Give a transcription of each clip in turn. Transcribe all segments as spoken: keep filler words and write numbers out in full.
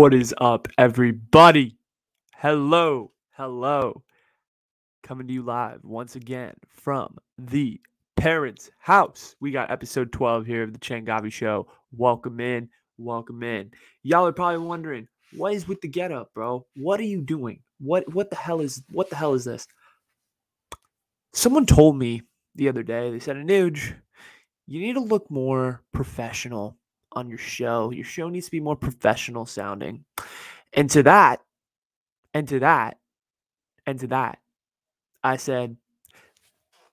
What is up, everybody? Hello, hello. Coming to you live once again from the parents' house. We got episode twelve here of the Changavi Show. Welcome in, welcome in. Y'all are probably wondering, what is with the getup, bro? What are you doing? What what the hell is what the hell is this? Someone told me the other day, they said, Anuj, you need to look more professional on your show. Your show needs to be more professional sounding. And to that, and to that, and to that, I said,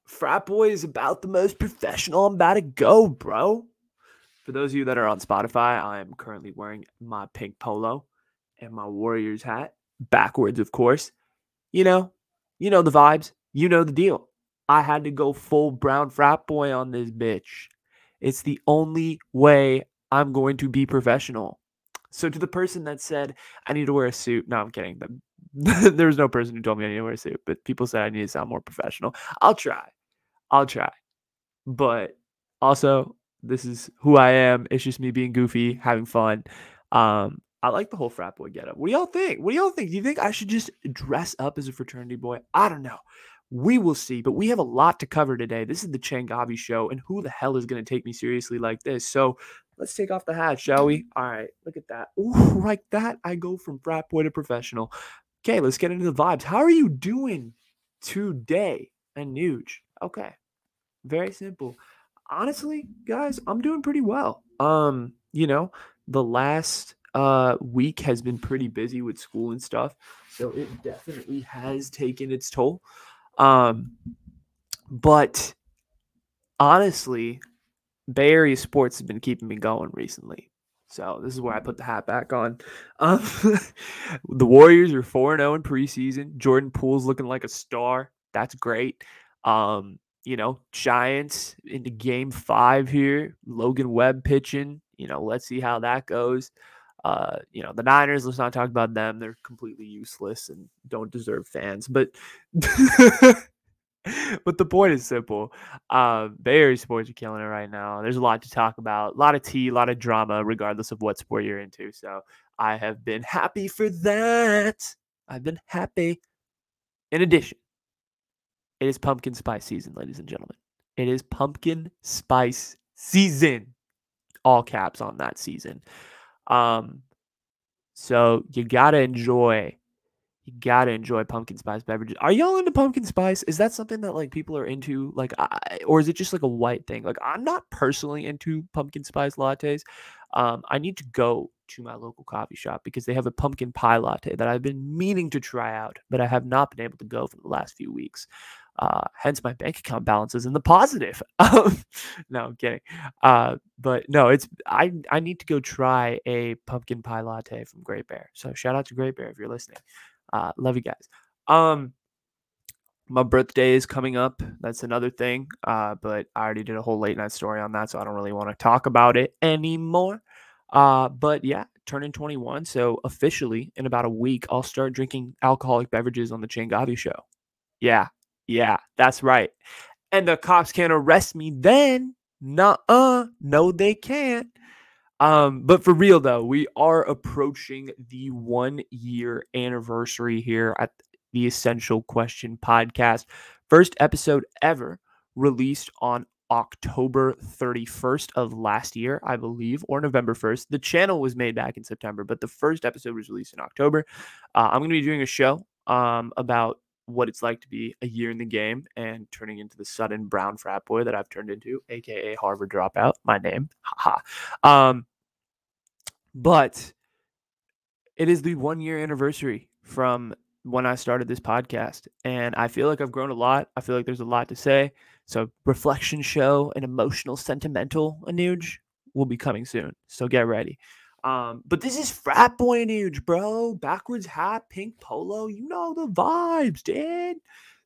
Frat Boy is about the most professional I'm about to go, bro. For those of you that are on Spotify, I am currently wearing my pink polo and my Warriors hat. Backwards, of course. You know, you know the vibes. You know the deal. I had to go full brown Frat Boy on this bitch. It's the only way I'm going to be professional. So to the person that said, I need to wear a suit. No, I'm kidding. There was no person who told me I need to wear a suit, but people said I need to sound more professional. I'll try. I'll try. But also, this is who I am. It's just me being goofy, having fun. Um, I like the whole frat boy getup. What do y'all think? What do y'all think? Do you think I should just dress up as a fraternity boy? I don't know. We will see, but we have a lot to cover today. This is the Changavi Show, and who the hell is going to take me seriously like this? So let's take off the hat, shall we? All right, look at that. Ooh, like that, I go from frat boy to professional. Okay, let's get into the vibes. How are you doing today, Anuj? Okay, very simple. Honestly, guys, I'm doing pretty well. Um, you know, the last uh, week has been pretty busy with school and stuff, so it definitely has taken its toll. Um, but honestly, Bay Area sports has been keeping me going recently. So this is where I put the hat back on. Um, the Warriors are four and oh in preseason. Jordan Poole's looking like a star. That's great. Um, you know, Giants into game five here. Logan Webb pitching. You know, let's see how that goes. Uh, you know, the Niners, let's not talk about them. They're completely useless and don't deserve fans. But but the point is simple. Uh, Bay Area sports are killing it right now. There's a lot to talk about, a lot of tea, a lot of drama, regardless of what sport you're into. So I have been happy for that. I've been happy. In addition, it is pumpkin spice season, ladies and gentlemen. It is pumpkin spice season. All caps on that season. Um, so you gotta enjoy, you gotta enjoy pumpkin spice beverages. Are y'all into pumpkin spice? Is that something that like people are into? Like, I, or is it just like a white thing? Like, I'm not personally into pumpkin spice lattes. Um, I need to go to my local coffee shop because they have a pumpkin pie latte that I've been meaning to try out, but I have not been able to go for the last few weeks. Uh, hence my bank account balance is in the positive. Um, no, I'm kidding. Uh, but no, it's, I, I need to go try a pumpkin pie latte from Great Bear. So shout out to Great Bear if you're listening. Uh, love you guys. Um, my birthday is coming up. That's another thing. Uh, but I already did a whole late night story on that, so I don't really want to talk about it anymore. Uh, but yeah, turning twenty-one. So officially in about a week, I'll start drinking alcoholic beverages on the Changavi Show. Yeah. Yeah, that's right. And the cops can't arrest me then. Nuh-uh. No, they can't. Um, but for real, though, we are approaching the one-year anniversary here at the Essential Question podcast. First episode ever released on October thirty-first of last year, I believe, or November first. The channel was made back in September, but the first episode was released in October. Uh, I'm going to be doing a show um, about what it's like to be a year in the game and turning into the sudden brown frat boy that I've turned into, aka Harvard dropout. My name, haha. Um, but it is the one year anniversary from when I started this podcast, and I feel like I've grown a lot. I feel like there's a lot to say. So reflection show and emotional, sentimental Anuj will be coming soon. So get ready. Um, but this is Frat Boy Anuj, bro. Backwards hat, pink polo. You know the vibes, dude.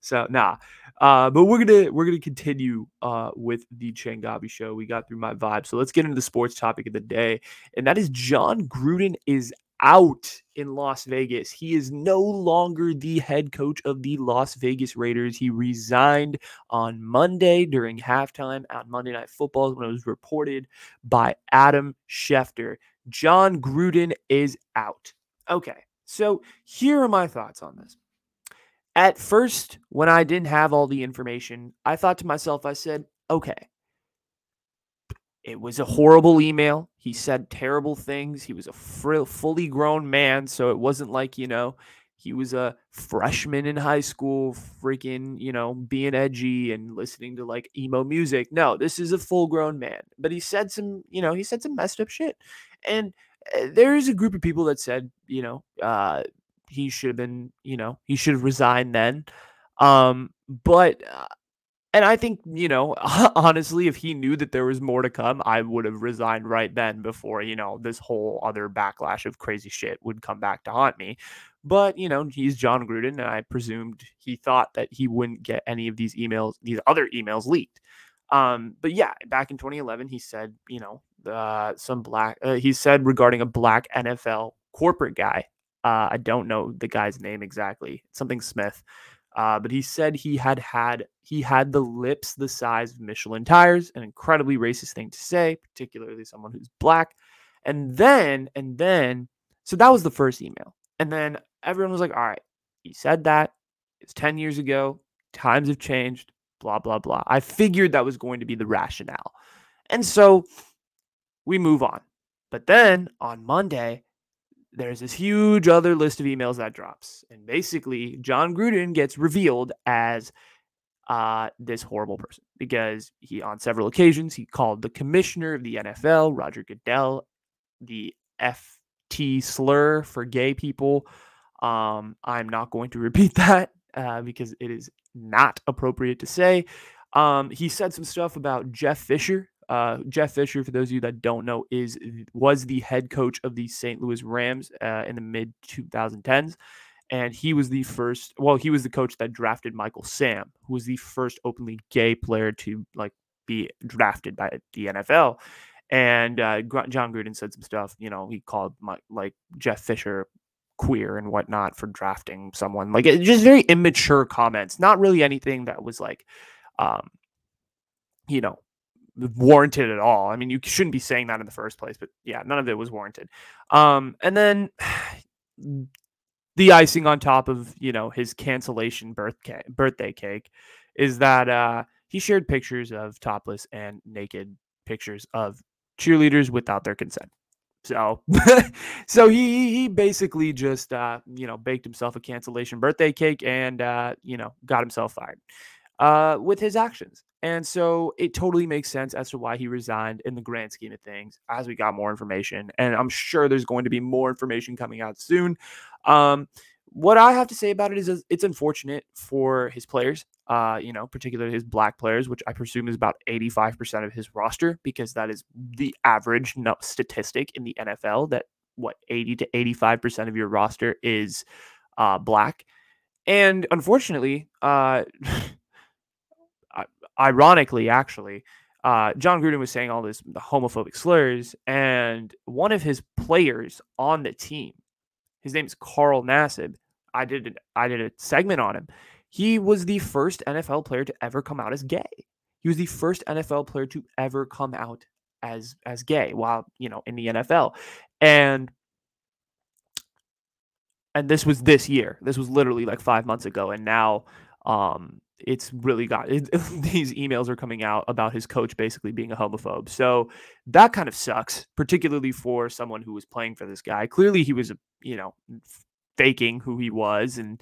So nah. Uh, but we're gonna we're gonna continue uh with the Changavi Show. We got through my vibe. So let's get into the sports topic of the day, and that is Jon Gruden is out in Las Vegas. He is no longer the head coach of the Las Vegas Raiders. He resigned on Monday during halftime on Monday Night Football when it was reported by Adam Schefter. Jon Gruden is out. Okay, so here are my thoughts on this. At first, when I didn't have all the information, I thought to myself, I said, okay, it was a horrible email. He said terrible things. He was a fr- fully grown man, so it wasn't like, you know, he was a freshman in high school, freaking, you know, being edgy and listening to, like, emo music. No, this is a full-grown man. But he said some, you know, he said some messed up shit. And there is a group of people that said, you know, uh, he should have been, you know, he should have resigned then. Um, but... Uh, And I think, you know, honestly, if he knew that there was more to come, I would have resigned right then before, you know, this whole other backlash of crazy shit would come back to haunt me. But, you know, he's Jon Gruden, and I presumed he thought that he wouldn't get any of these emails, these other emails leaked. Um, but yeah, back in twenty eleven, he said, you know, uh, some black, uh, he said regarding a black N F L corporate guy. Uh, I don't know the guy's name exactly, something Smith. Uh, but he said he had had he had the lips the size of Michelin tires, an incredibly racist thing to say, particularly someone who's black. And then, and then, so that was the first email. And then everyone was like, all right, he said that. It's ten years ago. Times have changed, blah, blah, blah. I figured that was going to be the rationale. And so we move on. But then on Monday, there's this huge other list of emails that drops. And basically, Jon Gruden gets revealed as uh, this horrible person because he, on several occasions, he called the commissioner of the N F L, Roger Goodell, the F T slur for gay people. Um, I'm not going to repeat that uh, because it is not appropriate to say. Um, he said some stuff about Jeff Fisher. Uh, Jeff Fisher, for those of you that don't know, is was the head coach of the Saint Louis Rams uh, in the mid twenty tens, and he was the first. Well, he was the coach that drafted Michael Sam, who was the first openly gay player to like be drafted by the N F L. And uh, Jon Gruden said some stuff. You know, he called my, like Jeff Fisher queer and whatnot for drafting someone. Like it, just very immature comments. Not really anything that was like, um, you know. warranted at all. I mean, you shouldn't be saying that in the first place, but yeah, none of it was warranted. Um, and then the icing on top of, you know, his cancellation birthday birthday cake is that uh, he shared pictures of topless and naked pictures of cheerleaders without their consent. So, so he, he basically just, uh, you know, baked himself a cancellation birthday cake and, uh, you know, got himself fired uh, with his actions. And so it totally makes sense as to why he resigned in the grand scheme of things as we got more information. And I'm sure there's going to be more information coming out soon. Um, what I have to say about it is it's unfortunate for his players, uh, you know, particularly his black players, which I presume is about eighty-five percent of his roster, because that is the average statistic in the N F L that what eighty to eighty-five percent of your roster is uh, black. And unfortunately, uh, ironically, actually, uh, Jon Gruden was saying all this homophobic slurs, and one of his players on the team, his name is Carl Nassib. I did I did a segment on him. He was the first N F L player to ever come out as gay. He was the first N F L player to ever come out as as gay while, you know, in the N F L, and and this was this year. This was literally like five months ago, and now. Um, It's really got it, these emails are coming out about his coach basically being a homophobe. So that kind of sucks, particularly for someone who was playing for this guy. Clearly, he was, you know, faking who he was and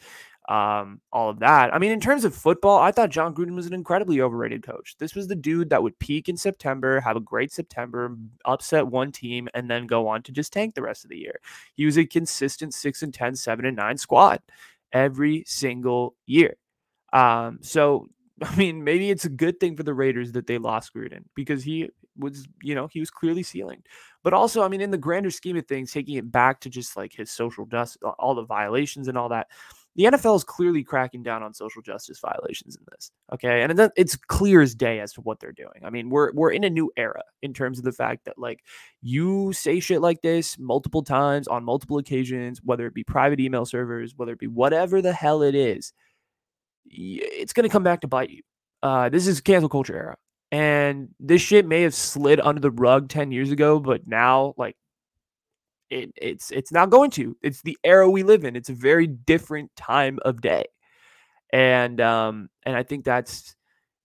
um, all of that. I mean, in terms of football, I thought Jon Gruden was an incredibly overrated coach. This was the dude that would peak in September, have a great September, upset one team, and then go on to just tank the rest of the year. He was a consistent six and ten, seven and nine squad every single year. Um, so, I mean, maybe it's a good thing for the Raiders that they lost Gruden because he was, you know, he was clearly ceiling. But also, I mean, in the grander scheme of things, taking it back to just like his social justice, all the violations and all that, the N F L is clearly cracking down on social justice violations in this. Okay. And it's clear as day as to what they're doing. I mean, we're, we're in a new era in terms of the fact that, like, you say shit like this multiple times on multiple occasions, whether it be private email servers, whether it be whatever the hell it is, it's going to come back to bite you. Uh, this is cancel culture era. And this shit may have slid under the rug ten years ago, but now, like, It, it's it's not going to. It's the era we live in. It's a very different time of day, and um and I think that's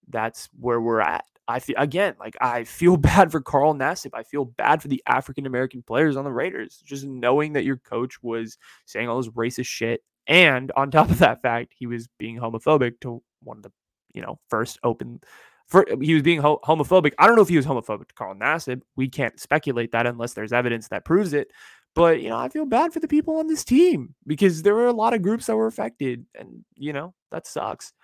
that's where we're at. I feel again like I feel bad for Carl Nassib. I feel bad for the African American players on the Raiders. Just knowing that your coach was saying all this racist shit, and on top of that fact, he was being homophobic to one of the you know first open. For, he was being ho- homophobic. I don't know if he was homophobic to Carl Nassib. We can't speculate that unless there's evidence that proves it. But, you know, I feel bad for the people on this team because there were a lot of groups that were affected. And, you know, that sucks.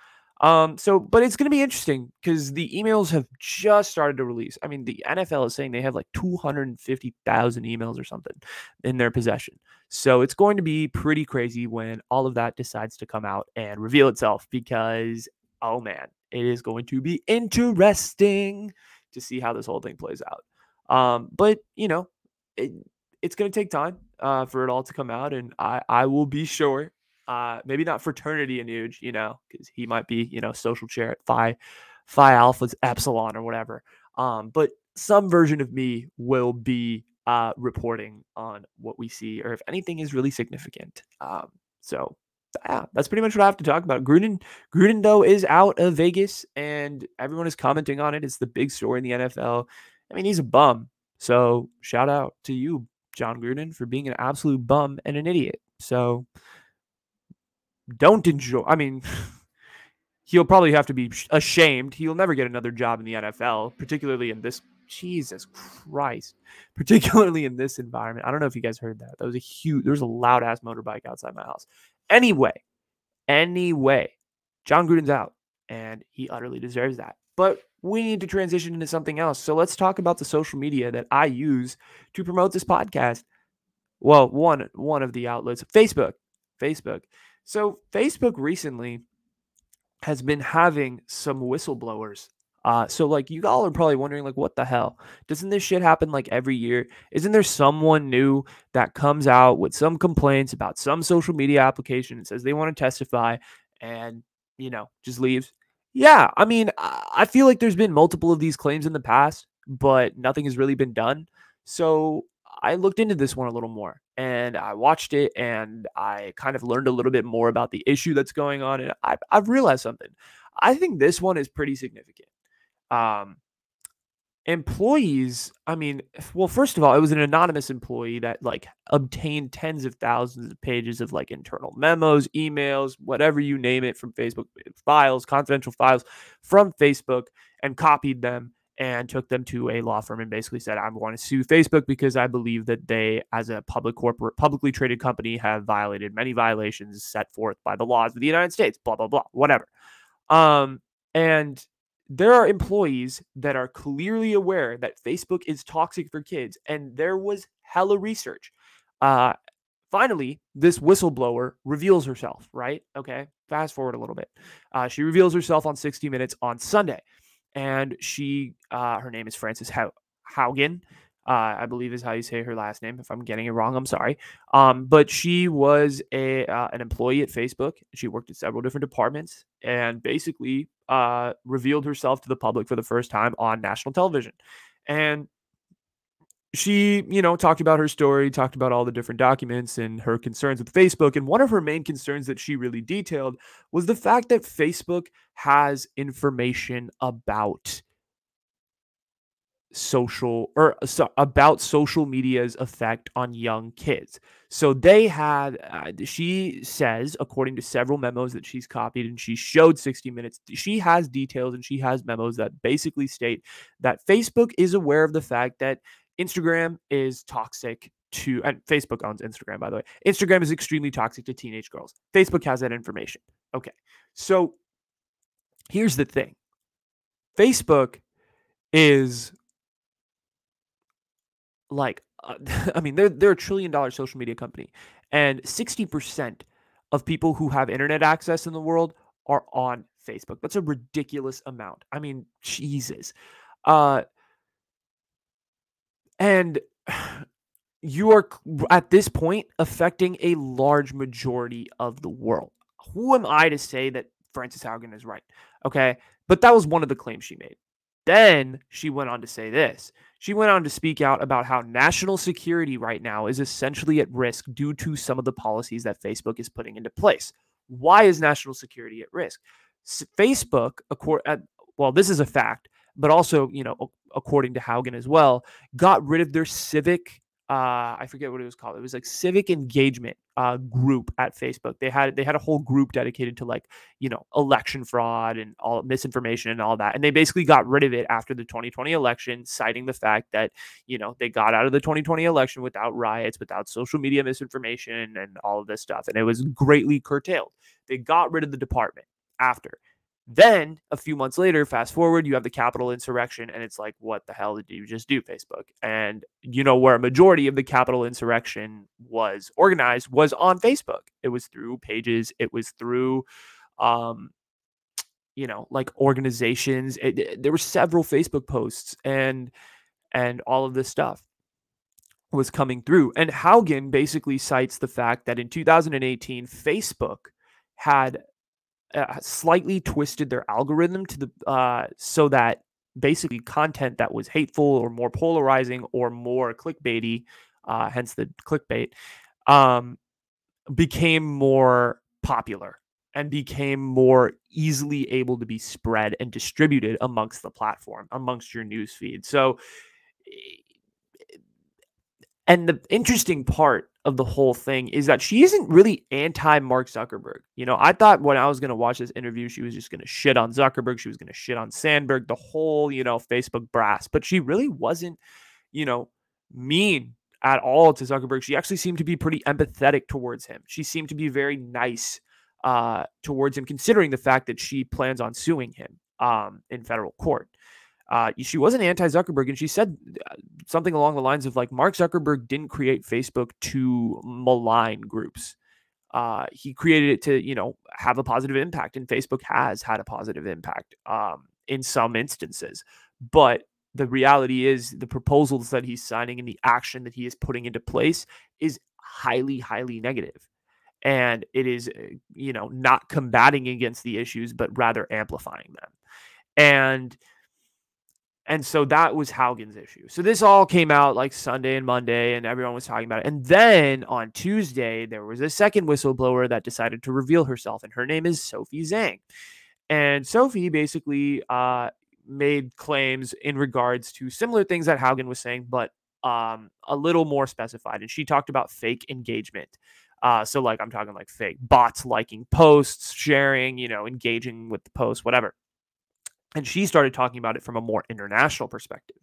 Um, so, but it's going to be interesting because the emails have just started to release. I mean, the N F L is saying they have like two hundred fifty thousand emails or something in their possession. So it's going to be pretty crazy when all of that decides to come out and reveal itself because, oh, man. It is going to be interesting to see how this whole thing plays out. Um, but, you know, it, it's going to take time uh, for it all to come out. And I, I will be sure, uh, maybe not fraternity Anuj, you know, because he might be, you know, social chair at Phi, Phi Alpha's Epsilon or whatever. Um, but some version of me will be uh, reporting on what we see or if anything is really significant. Um, so. Yeah, that's pretty much what I have to talk about. Gruden, Gruden though, is out of Vegas, and everyone is commenting on it. It's the big story in the N F L. I mean, he's a bum. So shout out to you, Jon Gruden, for being an absolute bum and an idiot. So don't enjoy. I mean, he'll probably have to be ashamed. He'll never get another job in the N F L, particularly in this. Jesus Christ, particularly in this environment. I don't know if you guys heard that. That was a huge. There was a loud ass motorbike outside my house. Anyway, anyway, Jon Gruden's out, and he utterly deserves that. But we need to transition into something else. So let's talk about the social media that I use to promote this podcast. Well, one one of the outlets, Facebook. Facebook. So Facebook recently has been having some whistleblowers. Uh, so, like, you all are probably wondering, like, what the hell? Doesn't this shit happen, like, every year? Isn't there someone new that comes out with some complaints about some social media application and says they want to testify and, you know, just leaves? Yeah, I mean, I feel like there's been multiple of these claims in the past, but nothing has really been done. So I looked into this one a little more, and I watched it, and I kind of learned a little bit more about the issue that's going on, and I, I've realized something. I think this one is pretty significant. Um, employees, I mean, well, first of all, it was an anonymous employee that like obtained tens of thousands of pages of like internal memos, emails, whatever you name it from Facebook files, confidential files from Facebook and copied them and took them to a law firm and basically said, I'm going to sue Facebook because I believe that they, as a public corporate, publicly traded company, have violated many violations set forth by the laws of the United States, blah, blah, blah, whatever. Um, and there are employees that are clearly aware that Facebook is toxic for kids, and there was hella research. Uh, finally, this whistleblower reveals herself, right? Okay, fast forward a little bit. Uh, she reveals herself on sixty minutes on Sunday, and she, uh, her name is Frances Haugen. Uh, I believe is how you say her last name. If I'm getting it wrong, I'm sorry. Um, but she was a uh, an employee at Facebook. She worked at several different departments and basically uh, revealed herself to the public for the first time on national television. And she, you know, talked about her story, talked about all the different documents and her concerns with Facebook. And one of her main concerns that she really detailed was the fact that Facebook has information about social or so, about social media's effect on young kids. So they had, uh, she says, according to several memos that she's copied and she showed sixty minutes, she has details and she has memos that basically state that Facebook is aware of the fact that Instagram is toxic to, and Facebook owns Instagram, by the way. Instagram is extremely toxic to teenage girls. Facebook has that information. Okay. So here's the thing. Facebook is Like, uh, I mean, they're, they're a trillion dollar social media company, and sixty percent of people who have internet access in the world are on Facebook. That's a ridiculous amount. I mean, Jesus. Uh, and you are, at this point, affecting a large majority of the world. Who am I to say that Frances Haugen is right? Okay, but that was one of the claims she made. Then she went on to say this. She went on to speak out about how national security right now is essentially at risk due to some of the policies that Facebook is putting into place. Why is national security at risk? Facebook, well, this is a fact, but also, you know, according to Haugen as well, got rid of their civic, uh, I forget what it was called. It was like civic engagement uh, group at Facebook. They had they had a whole group dedicated to, like, you know, election fraud and all misinformation and all that. And they basically got rid of it after the twenty twenty election, citing the fact that, you know, they got out of the twenty twenty election without riots, without social media misinformation and all of this stuff. And it was greatly curtailed. They got rid of the department after. Then a few months later, fast forward, you have the Capitol insurrection, and it's like, what the hell did you just do, Facebook? And you know where a majority of the Capitol insurrection was organized was on Facebook. It was through pages. It was through, um, you know, like organizations. It, it, there were several Facebook posts, and and all of this stuff was coming through. And Haugen basically cites the fact that in two thousand eighteen, Facebook had Uh, slightly twisted their algorithm to the uh, so that basically content that was hateful or more polarizing or more clickbaity, uh, hence the clickbait, um, became more popular and became more easily able to be spread and distributed amongst the platform, amongst your newsfeed. So, and the interesting part of the whole thing is that she isn't really anti Mark Zuckerberg. You know, I thought when I was going to watch this interview, she was just going to shit on Zuckerberg. She was going to shit on Sandberg, the whole, you know, Facebook brass, but she really wasn't, you know, mean at all to Zuckerberg. She actually seemed to be pretty empathetic towards him. She seemed to be very nice uh, towards him, considering the fact that she plans on suing him um, in federal court. Uh, she wasn't anti-Zuckerberg, and she said something along the lines of, like, Mark Zuckerberg didn't create Facebook to malign groups. Uh, he created it to, you know, have a positive impact, and Facebook has had a positive impact um, in some instances. But the reality is the proposals that he's signing and the action that he is putting into place is highly, highly negative. And it is, you know, not combating against the issues, but rather amplifying them. And... And so that was Haugen's issue. So this all came out like Sunday and Monday, and everyone was talking about it. And then on Tuesday, there was a second whistleblower that decided to reveal herself, and her name is Sophie Zhang. And Sophie basically uh, made claims in regards to similar things that Haugen was saying, but um, a little more specified. And she talked about fake engagement. Uh, so like I'm talking like fake bots liking posts, sharing, you know, engaging with the post, whatever. And she started talking about it from a more international perspective.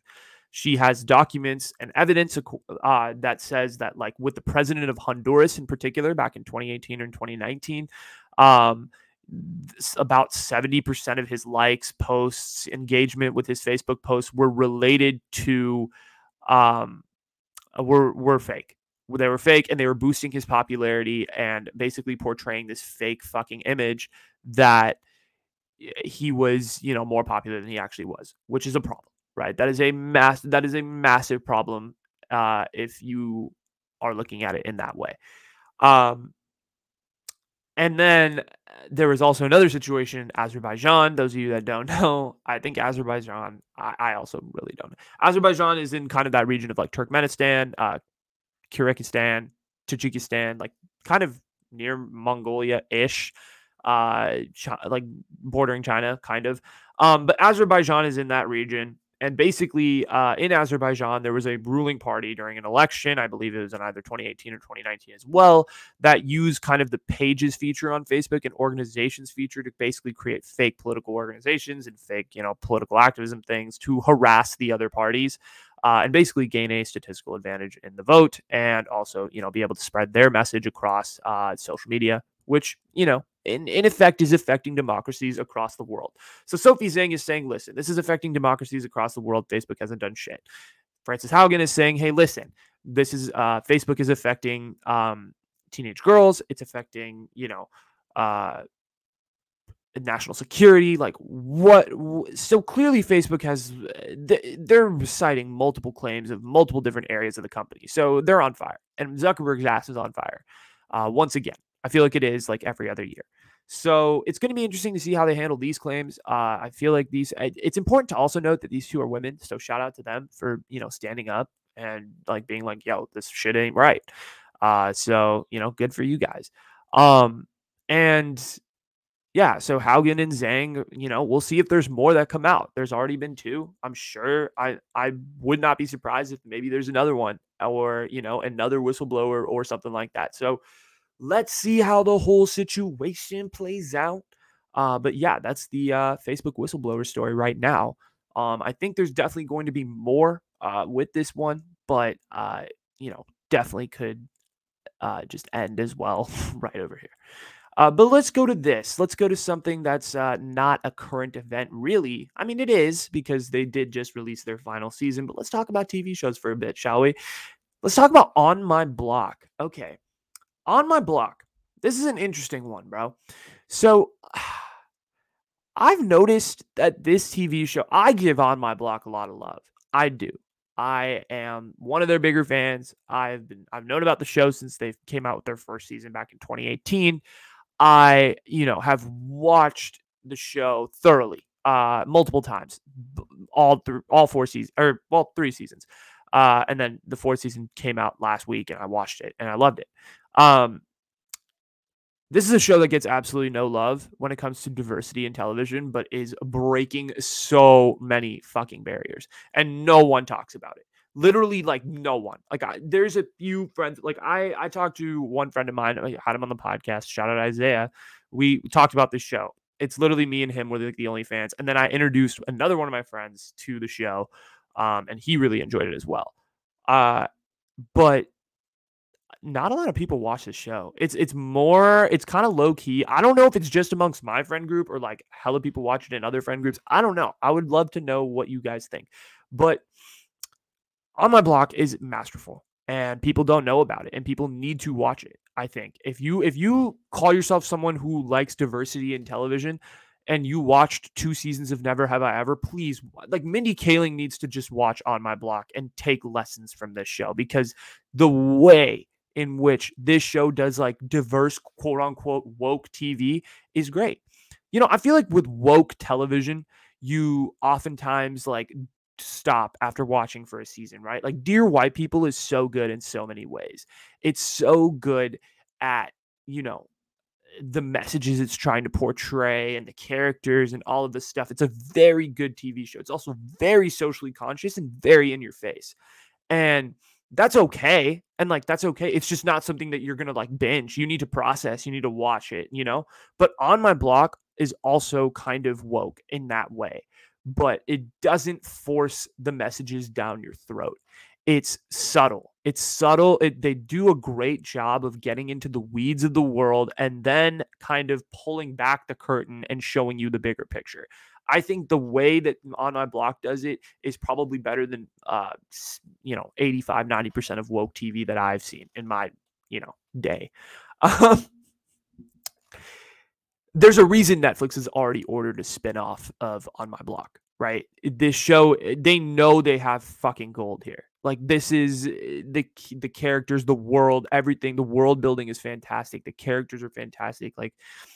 She has documents and evidence uh, that says that, like, with the president of Honduras in particular, back in twenty eighteen and twenty nineteen, um, about seventy percent of his likes, posts, engagement with his Facebook posts were related to, um, were were fake. They were fake, and they were boosting his popularity and basically portraying this fake fucking image that he was, you know, more popular than he actually was, which is a problem, right? That is a mass, that is a massive problem uh, if you are looking at it in that way. Um, and then there was also another situation in Azerbaijan. Those of you that don't know, I think Azerbaijan, I, I also really don't know. Azerbaijan is in kind of that region of like Turkmenistan, uh, Kyrgyzstan, Tajikistan, like kind of near Mongolia-ish. Uh, like bordering China, kind of. Um, but Azerbaijan is in that region. And basically, uh, in Azerbaijan, there was a ruling party during an election. I believe it was in either twenty eighteen or twenty nineteen as well, that used kind of the pages feature on Facebook and organizations feature to basically create fake political organizations and fake, you know, political activism things to harass the other parties uh, and basically gain a statistical advantage in the vote and also, you know, be able to spread their message across uh, social media, which, you know, In, in effect, is affecting democracies across the world. So Sophie Zhang is saying, listen, this is affecting democracies across the world. Facebook hasn't done shit. Frances Haugen is saying, hey, listen, this is uh, Facebook is affecting um, teenage girls. It's affecting, you know, uh, national security. Like what? So clearly Facebook has, they're citing multiple claims of multiple different areas of the company. So they're on fire, and Zuckerberg's ass is on fire. Uh, once again, I feel like it is like every other year. So it's going to be interesting to see how they handle these claims. Uh, I feel like these, it's important to also note that these two are women. So shout out to them for, you know, standing up and like being like, yo, this shit ain't right. Uh, so, you know, good for you guys. Um, and yeah, so Haugen and Zhang, you know, we'll see if there's more that come out. There's already been two. I'm sure I, I would not be surprised if maybe there's another one or, you know, another whistleblower or something like that. So let's see how the whole situation plays out. Uh, but yeah, that's the uh, Facebook whistleblower story right now. Um, I think there's definitely going to be more uh, with this one, but, uh, you know, definitely could uh, just end as well right over here. Uh, but let's go to this. Let's go to something that's uh, not a current event, really. I mean, it is because they did just release their final season, but let's talk about T V shows for a bit, shall we? Let's talk about On My Block. Okay. On My Block. This is an interesting one, bro. So I've noticed that this T V show, I give On My Block a lot of love. I do. I am one of their bigger fans. I've been, I've known about the show since they came out with their first season back in twenty eighteen. I, you know, have watched the show thoroughly, uh, multiple times, all through all four seasons, or well, three seasons. Uh, and then the fourth season came out last week and I watched it and I loved it. Um, this is a show that gets absolutely no love when it comes to diversity in television, but is breaking so many fucking barriers and no one talks about it. Literally, like no one, like I, there's a few friends, like I, I talked to one friend of mine, I had him on the podcast. Shout out Isaiah. We talked about this show. It's literally me and him were like the only fans. And then I introduced another one of my friends to the show. Um, and he really enjoyed it as well. Uh, but not a lot of people watch this show. It's, it's more, it's kind of low key. I don't know if it's just amongst my friend group or like hella people watch it in other friend groups. I don't know. I would love to know what you guys think, but On My Block is masterful and people don't know about it and people need to watch it. I think if you, if you call yourself someone who likes diversity in television, and you watched two seasons of Never Have I Ever, please, like Mindy Kaling needs to just watch On My Block and take lessons from this show, because the way in which this show does like diverse, quote unquote, woke T V is great. You know, I feel like with woke television, you oftentimes like stop after watching for a season, right? Like Dear White People is so good in so many ways. It's so good at, you know, the messages it's trying to portray and the characters and all of this stuff. It's a very good T V show. It's also very socially conscious and very in your face. And that's okay. And like, that's okay. It's just not something that you're going to like binge. You need to process, you need to watch it, you know, but On My Block is also kind of woke in that way, but it doesn't force the messages down your throat. It's subtle. It's subtle. It, they do a great job of getting into the weeds of the world and then kind of pulling back the curtain and showing you the bigger picture. I think the way that On My Block does it is probably better than, uh, you know, eighty-five, ninety percent of woke T V that I've seen in my, you know, day. Um, there's a reason Netflix has already ordered a spinoff of On My Block, right? This show, they know they have fucking gold here. Like this is the the characters, the world, everything. The world building is fantastic. The characters are fantastic. Like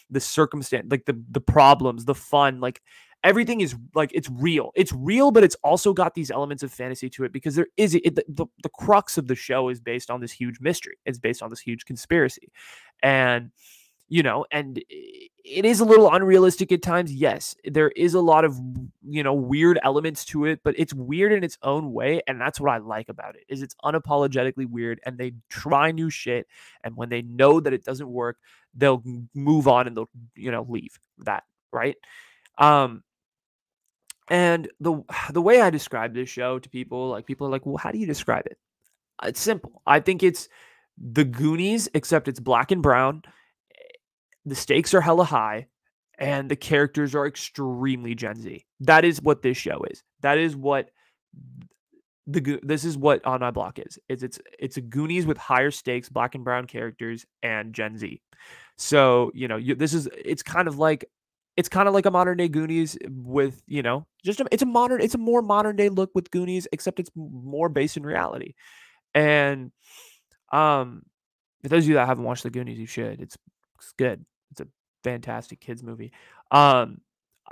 the circumstance, like the the problems, the fun, like everything is like it's real. It's real, but it's also got these elements of fantasy to it because there is it, the, the the crux of the show is based on this huge mystery. It's based on this huge conspiracy, and you know, and it is a little unrealistic at times. Yes, there is a lot of, you know, weird elements to it, but it's weird in its own way. And that's what I like about it is it's unapologetically weird and they try new shit. And when they know that it doesn't work, they'll move on and they'll, you know, leave that. Right. Um, and the, the way I describe this show to people, like people are like, well, how do you describe it? It's simple. I think it's The Goonies, except it's black and brown. The stakes are hella high and the characters are extremely Gen Z. That is what this show is. That is what the this is what On My Block is. It's it's it's a Goonies with higher stakes, black and brown characters, and Gen Z. So you know, you, this is it's kind of like it's kind of like a modern day Goonies with you know just a, it's a modern it's a more modern day look with Goonies, except it's more based in reality. And um, for those of you that haven't watched the Goonies, you should. It's it's good. It's a fantastic kids movie. Um.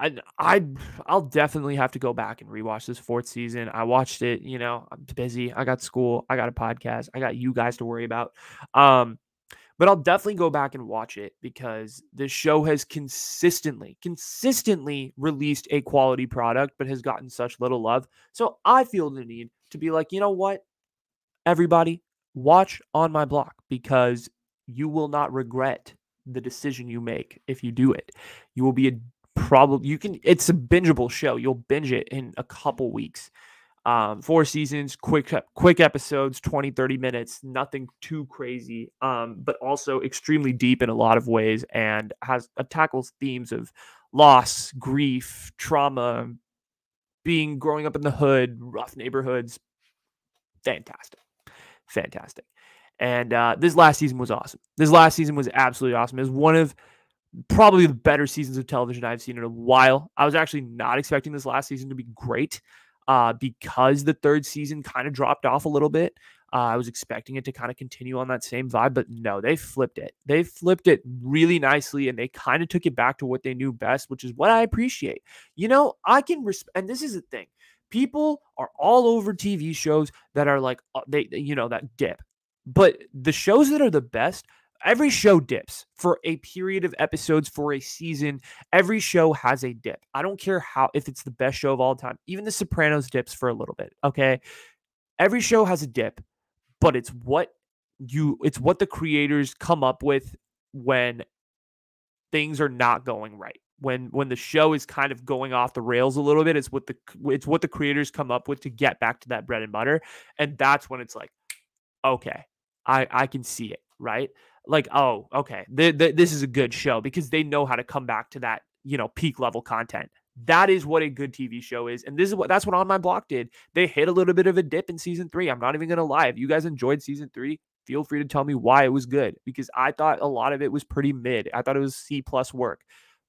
I, I, I'll definitely have to go back and rewatch this fourth season. I watched it, you know, I'm busy. I got school. I got a podcast. I got you guys to worry about. Um, but I'll definitely go back and watch it because this show has consistently, consistently released a quality product, but has gotten such little love. So I feel the need to be like, you know what, everybody watch On My Block because you will not regret the decision you make. If you do it, you will be a Probably you can, it's a bingeable show. You'll binge it in a couple weeks. Um, four seasons, quick, quick episodes, twenty, thirty minutes, nothing too crazy. Um, but also extremely deep in a lot of ways and has uh, tackles themes of loss, grief, trauma, being growing up in the hood, rough neighborhoods. Fantastic. Fantastic. And, uh, this last season was awesome. This last season was absolutely awesome. It was one of probably the better seasons of television I've seen in a while. I was actually not expecting this last season to be great uh, because the third season kind of dropped off a little bit. Uh, I was expecting it to kind of continue on that same vibe, but no, they flipped it. They flipped it really nicely, and they kind of took it back to what they knew best, which is what I appreciate. You know, I can respect, and this is the thing. People are all over T V shows that are like, they, you know, that dip. But the shows that are the best, every show dips for a period of episodes, for a season. Every show has a dip. I don't care how, if it's the best show of all time, even The Sopranos dips for a little bit. Okay. Every show has a dip, but it's what you, it's what the creators come up with when things are not going right. When, when the show is kind of going off the rails a little bit, it's what the, it's what the creators come up with to get back to that bread and butter. And that's when it's like, okay, I, I can see it. Right. Like, oh, okay, the, the, this is a good show because they know how to come back to that, you know, peak level content. That is what a good T V show is. And this is what, that's what On My Block did. They hit a little bit of a dip in season three. I'm not even going to lie. If you guys enjoyed season three, feel free to tell me why it was good because I thought a lot of it was pretty mid. I thought it was C plus work,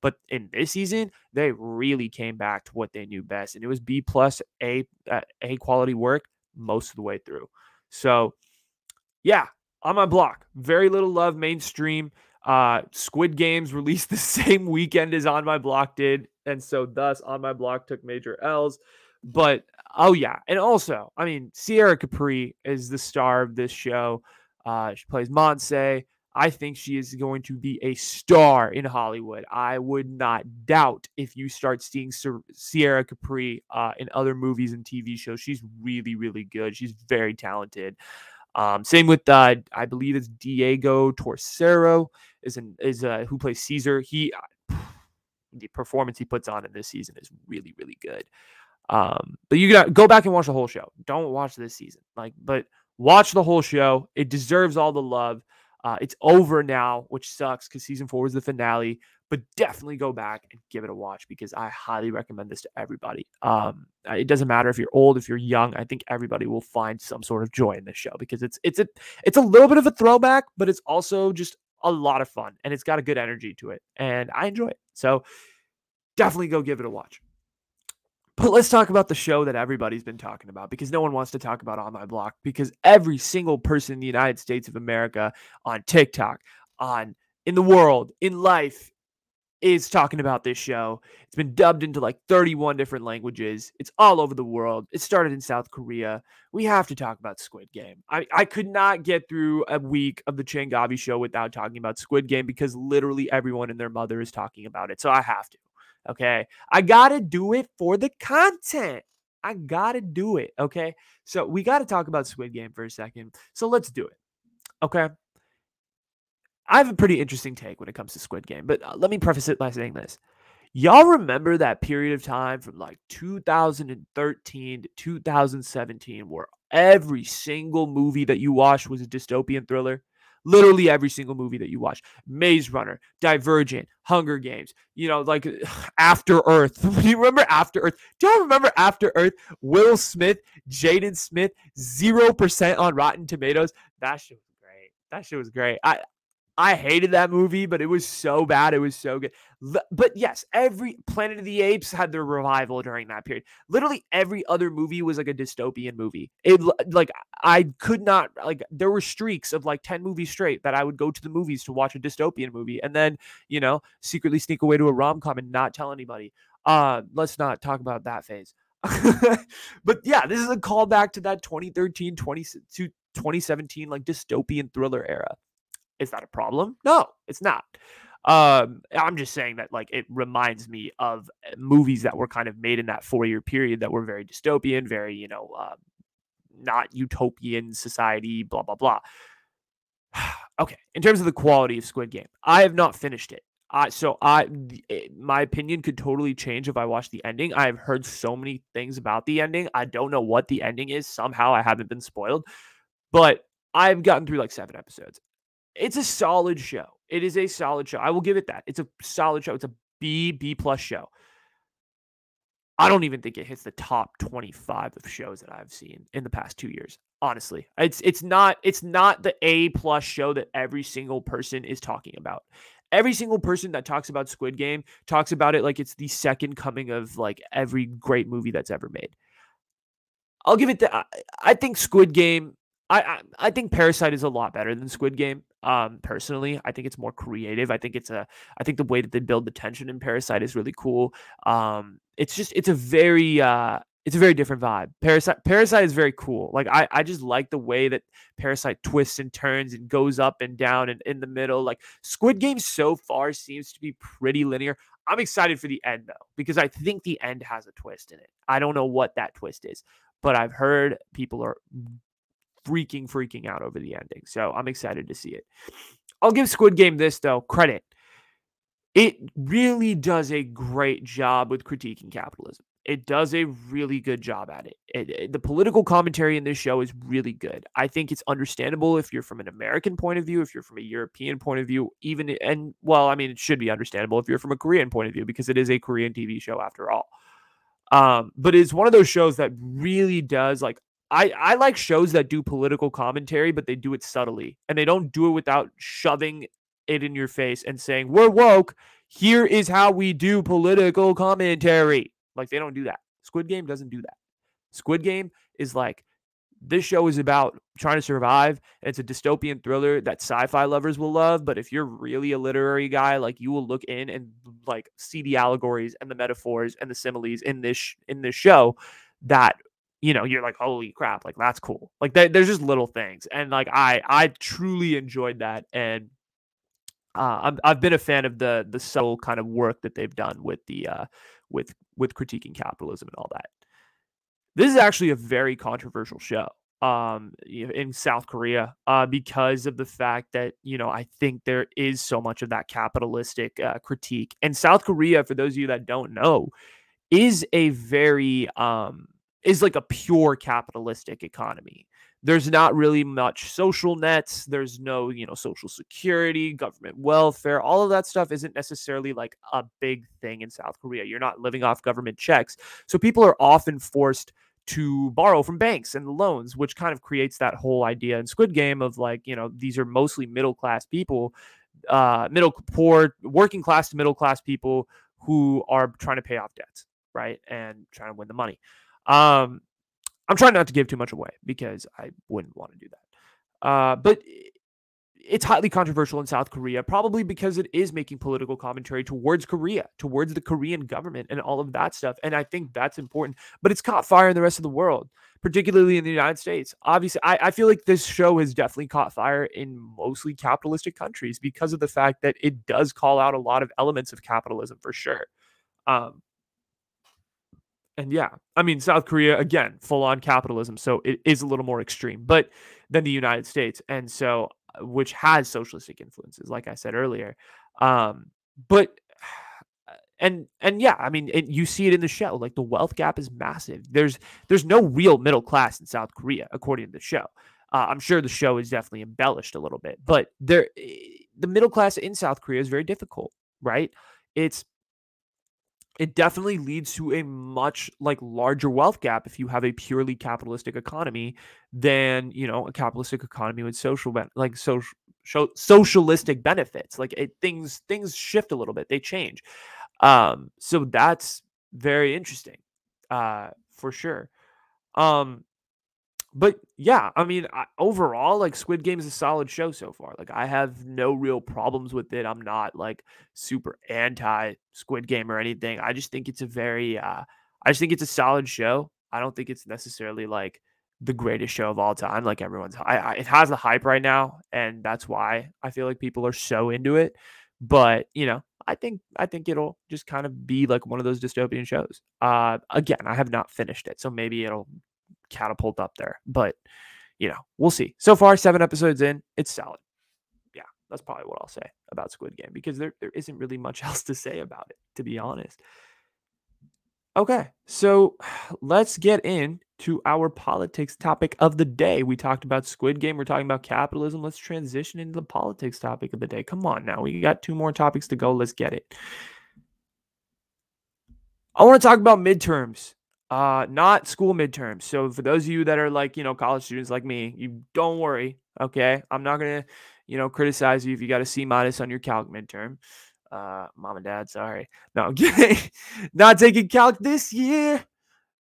but in this season, they really came back to what they knew best. And it was B plus A, uh, A quality work most of the way through. So yeah. On My Block, very little love mainstream. Uh, Squid Games released the same weekend as On My Block did. And so thus On My Block took major L's. But, oh yeah. And also, I mean, Sierra Capri is the star of this show. Uh, she plays Monse. I think she is going to be a star in Hollywood. I would not doubt if you start seeing Sierra Capri uh, in other movies and T V shows. She's really, really good. She's very talented. Um, same with, uh, I believe it's Diego Torcero is an, is, uh, who plays Caesar. He, uh, the performance he puts on in this season is really, really good. Um, but you gotta go back and watch the whole show. Don't watch this season, like, but watch the whole show. It deserves all the love. Uh, it's over now, which sucks because season four was the finale, but definitely go back and give it a watch because I highly recommend this to everybody. Um, it doesn't matter if you're old, if you're young, I think everybody will find some sort of joy in this show because it's, it's a, it's a little bit of a throwback, but it's also just a lot of fun and it's got a good energy to it and I enjoy it. So definitely go give it a watch. But let's talk about the show that everybody's been talking about because no one wants to talk about On My Block because every single person in the United States of America on TikTok, on in the world, in life is talking about this show. It's been dubbed into like thirty-one different languages. It's all over the world. It started in South Korea. We have to talk about Squid Game. I, I could not get through a week of the Changavi Show without talking about Squid Game because literally everyone and their mother is talking about it. So I have to. Okay, I gotta do it for the content. I gotta do it. Okay, so we gotta talk about Squid Game for a second. So let's do it. Okay, I have a pretty interesting take when it comes to Squid Game, but let me preface it by saying this. Y'all remember that period of time from like two thousand thirteen to two thousand seventeen where every single movie that you watched was a dystopian thriller? literally every single movie that you watch. Maze Runner, Divergent, Hunger Games, you know, like After Earth. You remember After Earth? Do you remember After Earth? Will Smith, Jaden Smith, zero percent on Rotten Tomatoes. That shit was great. That shit was great. I I hated that movie, but it was so bad. It was so good. But yes, every Planet of the Apes had their revival during that period. Literally every other movie was like a dystopian movie. It like I could not like there were streaks of like ten movies straight that I would go to the movies to watch a dystopian movie and then, you know, secretly sneak away to a rom-com and not tell anybody. Uh, let's not talk about that phase. But yeah, this is a callback to that twenty thirteen, twenty seventeen like dystopian thriller era. Is that a problem? No, it's not. Um, I'm just saying that like it reminds me of movies that were kind of made in that four-year period that were very dystopian, very, you know, uh, not utopian society, blah, blah, blah. Okay, in terms of the quality of Squid Game, I have not finished it. I, so I, it, my opinion could totally change if I watch the ending. I've heard so many things about the ending. I don't know what the ending is. Somehow I haven't been spoiled. But I've gotten through like seven episodes. It's a solid show. It is a solid show. I will give it that. It's a solid show. It's a B, B plus show. I don't even think it hits the top twenty-five of shows that I've seen in the past two years. Honestly, it's it's not it's not the A plus show that every single person is talking about. Every single person that talks about Squid Game talks about it like it's the second coming of like every great movie that's ever made. I'll give it that. I, I think Squid Game. I, I I think Parasite is a lot better than Squid Game. Um, personally, I think it's more creative. I think it's a, I think the way that they build the tension in Parasite is really cool. Um, it's just, it's a very, uh, it's a very different vibe. Parasite, Parasite is very cool. Like I, I just like the way that Parasite twists and turns and goes up and down and in the middle. Like Squid Game so far seems to be pretty linear. I'm excited for the end though, because I think the end has a twist in it. I don't know what that twist is, but I've heard people are freaking freaking out over the ending, so I'm excited to see it. I'll give Squid Game this though, credit. It really does a great job with critiquing capitalism. It does a really good job at it. It, it the political commentary in this show is really good. I think it's understandable if you're from an American point of view, if you're from a European point of view, even and well I mean it should be understandable if you're from a Korean point of view, because it is a Korean T V show after all. Um but it's one of those shows that really does like I, I like shows that do political commentary, but they do it subtly, and they don't do it without shoving it in your face and saying, we're woke. Here is how we do political commentary. Like they don't do that. Squid Game doesn't do that. Squid Game is like, this show is about trying to survive. And it's a dystopian thriller that sci-fi lovers will love. But if you're really a literary guy, like you will look in and like see the allegories and the metaphors and the similes in this, sh- in this show that, you know, you're like, holy crap, like that's cool. Like th- there's just little things. And like, I, I truly enjoyed that. And uh, I'm, I've been a fan of the, the subtle kind of work that they've done with the, uh, with, with critiquing capitalism and all that. This is actually a very controversial show um, in South Korea uh, because of the fact that, you know, I think there is so much of that capitalistic uh, critique. And South Korea, for those of you that don't know, is a very, um, is like a pure capitalistic economy. There's not really much social nets. There's no, you know, social security, government welfare. All of that stuff isn't necessarily like a big thing in South Korea. You're not living off government checks. So people are often forced to borrow from banks and loans, which kind of creates that whole idea in Squid Game of like, you know, these are mostly middle-class people, uh, middle poor, working class to middle-class people who are trying to pay off debts, right? And trying to win the money. Um, I'm trying not to give too much away because I wouldn't want to do that. Uh, but it's highly controversial in South Korea, probably because it is making political commentary towards Korea, towards the Korean government and all of that stuff. And I think that's important, but it's caught fire in the rest of the world, particularly in the United States. Obviously, I, I feel like this show has definitely caught fire in mostly capitalistic countries because of the fact that it does call out a lot of elements of capitalism for sure. Um, And yeah, I mean, South Korea, again, full-on capitalism, so it is a little more extreme, but than the United States, and so, which has socialistic influences, like I said earlier. Um, but, and and yeah, I mean, it, you see it in the show, like the wealth gap is massive. There's there's no real middle class in South Korea, according to the show. Uh, I'm sure the show is definitely embellished a little bit, but there, the middle class in South Korea is very difficult, right? It's It definitely leads to a much like larger wealth gap if you have a purely capitalistic economy than, you know, a capitalistic economy with social ben- like social socialistic benefits. Like it, things things shift a little bit, they change. Um, so that's very interesting, uh, for sure. Um, but yeah, I mean, I, overall, like Squid Game is a solid show so far. Like I have no real problems with it. I'm not like super anti Squid Game or anything. I just think it's a very, uh, I just think it's a solid show. I don't think it's necessarily like the greatest show of all time. Like everyone's, I, I, it has the hype right now, and that's why I feel like people are so into it. But you know, I think I think it'll just kind of be like one of those dystopian shows. Uh, again, I have not finished it, so maybe it'll catapult up there, but you know, we'll see. So far, seven episodes in, it's solid. Yeah, that's probably what I'll say about Squid Game, because there, there isn't really much else to say about it, to be honest. Okay, so let's get into our politics topic of the day. We talked about Squid Game, we're talking about capitalism. Let's transition into the politics topic of the day. Come on now, we got two more topics to go. Let's get it. I want to talk about midterms. Uh, not school midterms. So for those of you that are like, you know, college students like me, you don't worry. Okay. I'm not going to, you know, criticize you if you got a C minus on your calc midterm. Uh, mom and dad, sorry. No, I'm kidding. Not taking calc this year.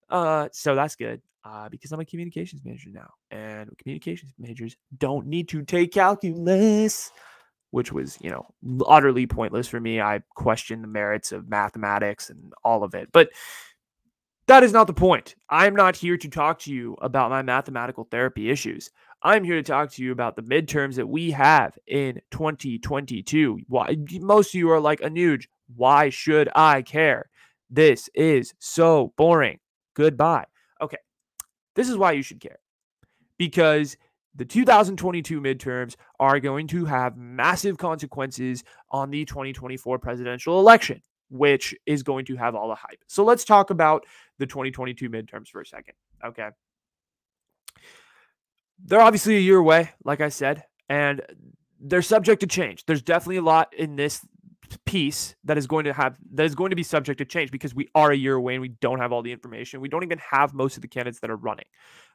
Uh, so that's good. Uh, because I'm a communications major now, and communications majors don't need to take calculus, which was, you know, utterly pointless for me. I questioned the merits of mathematics and all of it, but that is not the point. I'm not here to talk to you about my mathematical therapy issues. I'm here to talk to you about the midterms that we have in twenty twenty-two. Why, most of you are like, Anuj, why should I care? This is so boring. Goodbye. Okay, this is why you should care. Because the two thousand twenty-two midterms are going to have massive consequences on the twenty twenty-four presidential election, which is going to have all the hype. So let's talk about the twenty twenty-two midterms for a second. Okay. They're obviously a year away, like I said, and they're subject to change. There's definitely a lot in this piece that is going to have that is going to be subject to change, because we are a year away and we don't have all the information. We don't even have most of the candidates that are running.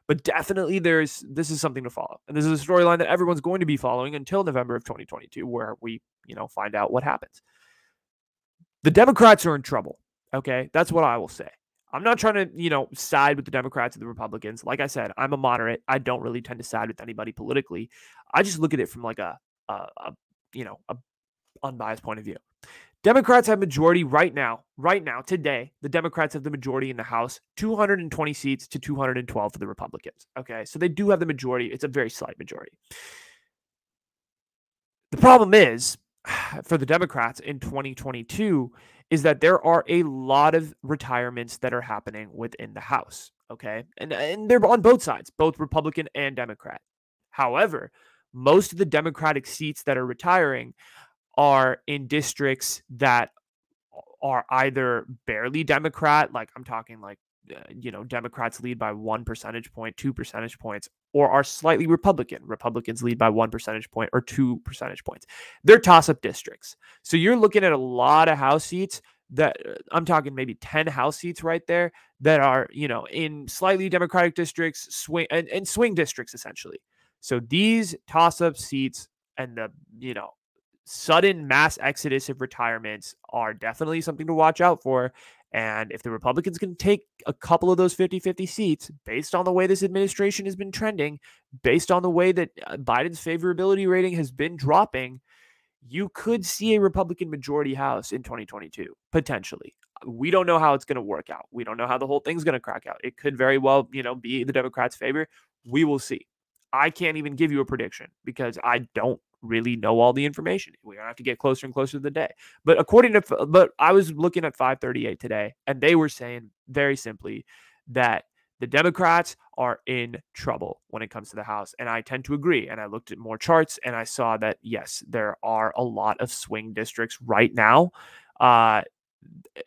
But definitely there's this is something to follow. And this is a storyline that everyone's going to be following until November of twenty twenty-two, where we, you know, find out what happens. The Democrats are in trouble, okay? That's what I will say. I'm not trying to, you know, side with the Democrats and the Republicans. Like I said, I'm a moderate. I don't really tend to side with anybody politically. I just look at it from like a, a, a you know, a unbiased point of view. Democrats have majority right now. Right now, today, the Democrats have the majority in the House, two hundred twenty seats to two hundred twelve for the Republicans, okay? So they do have the majority. It's a very slight majority. The problem is, for the Democrats in twenty twenty-two, is that there are a lot of retirements that are happening within the House, okay? And, and they're on both sides, both Republican and Democrat. However, most of the Democratic seats that are retiring are in districts that are either barely Democrat, like I'm talking like, uh, you know, Democrats lead by one percentage point, two percentage points, or are slightly Republican. Republicans lead by one percentage point or two percentage points. They're toss-up districts. So you're looking at a lot of House seats that I'm talking maybe ten House seats right there that are, you know, in slightly Democratic districts, swing and, and swing districts essentially. So these toss-up seats and the, you know, sudden mass exodus of retirements are definitely something to watch out for. And if the Republicans can take a couple of those fifty-fifty seats, based on the way this administration has been trending, based on the way that Biden's favorability rating has been dropping, you could see a Republican majority House in twenty twenty-two, potentially. We don't know how it's going to work out. We don't know how the whole thing's going to crack out. It could very well, you know, be the Democrats' favor. We will see. I can't even give you a prediction because I don't really know all the information. We're gonna have to get closer and closer to the day. But according to, but I was looking at five thirty-eight today, and they were saying very simply that the Democrats are in trouble when it comes to the House, and I tend to agree. And I looked at more charts, and I saw that yes, there are a lot of swing districts right now. Uh,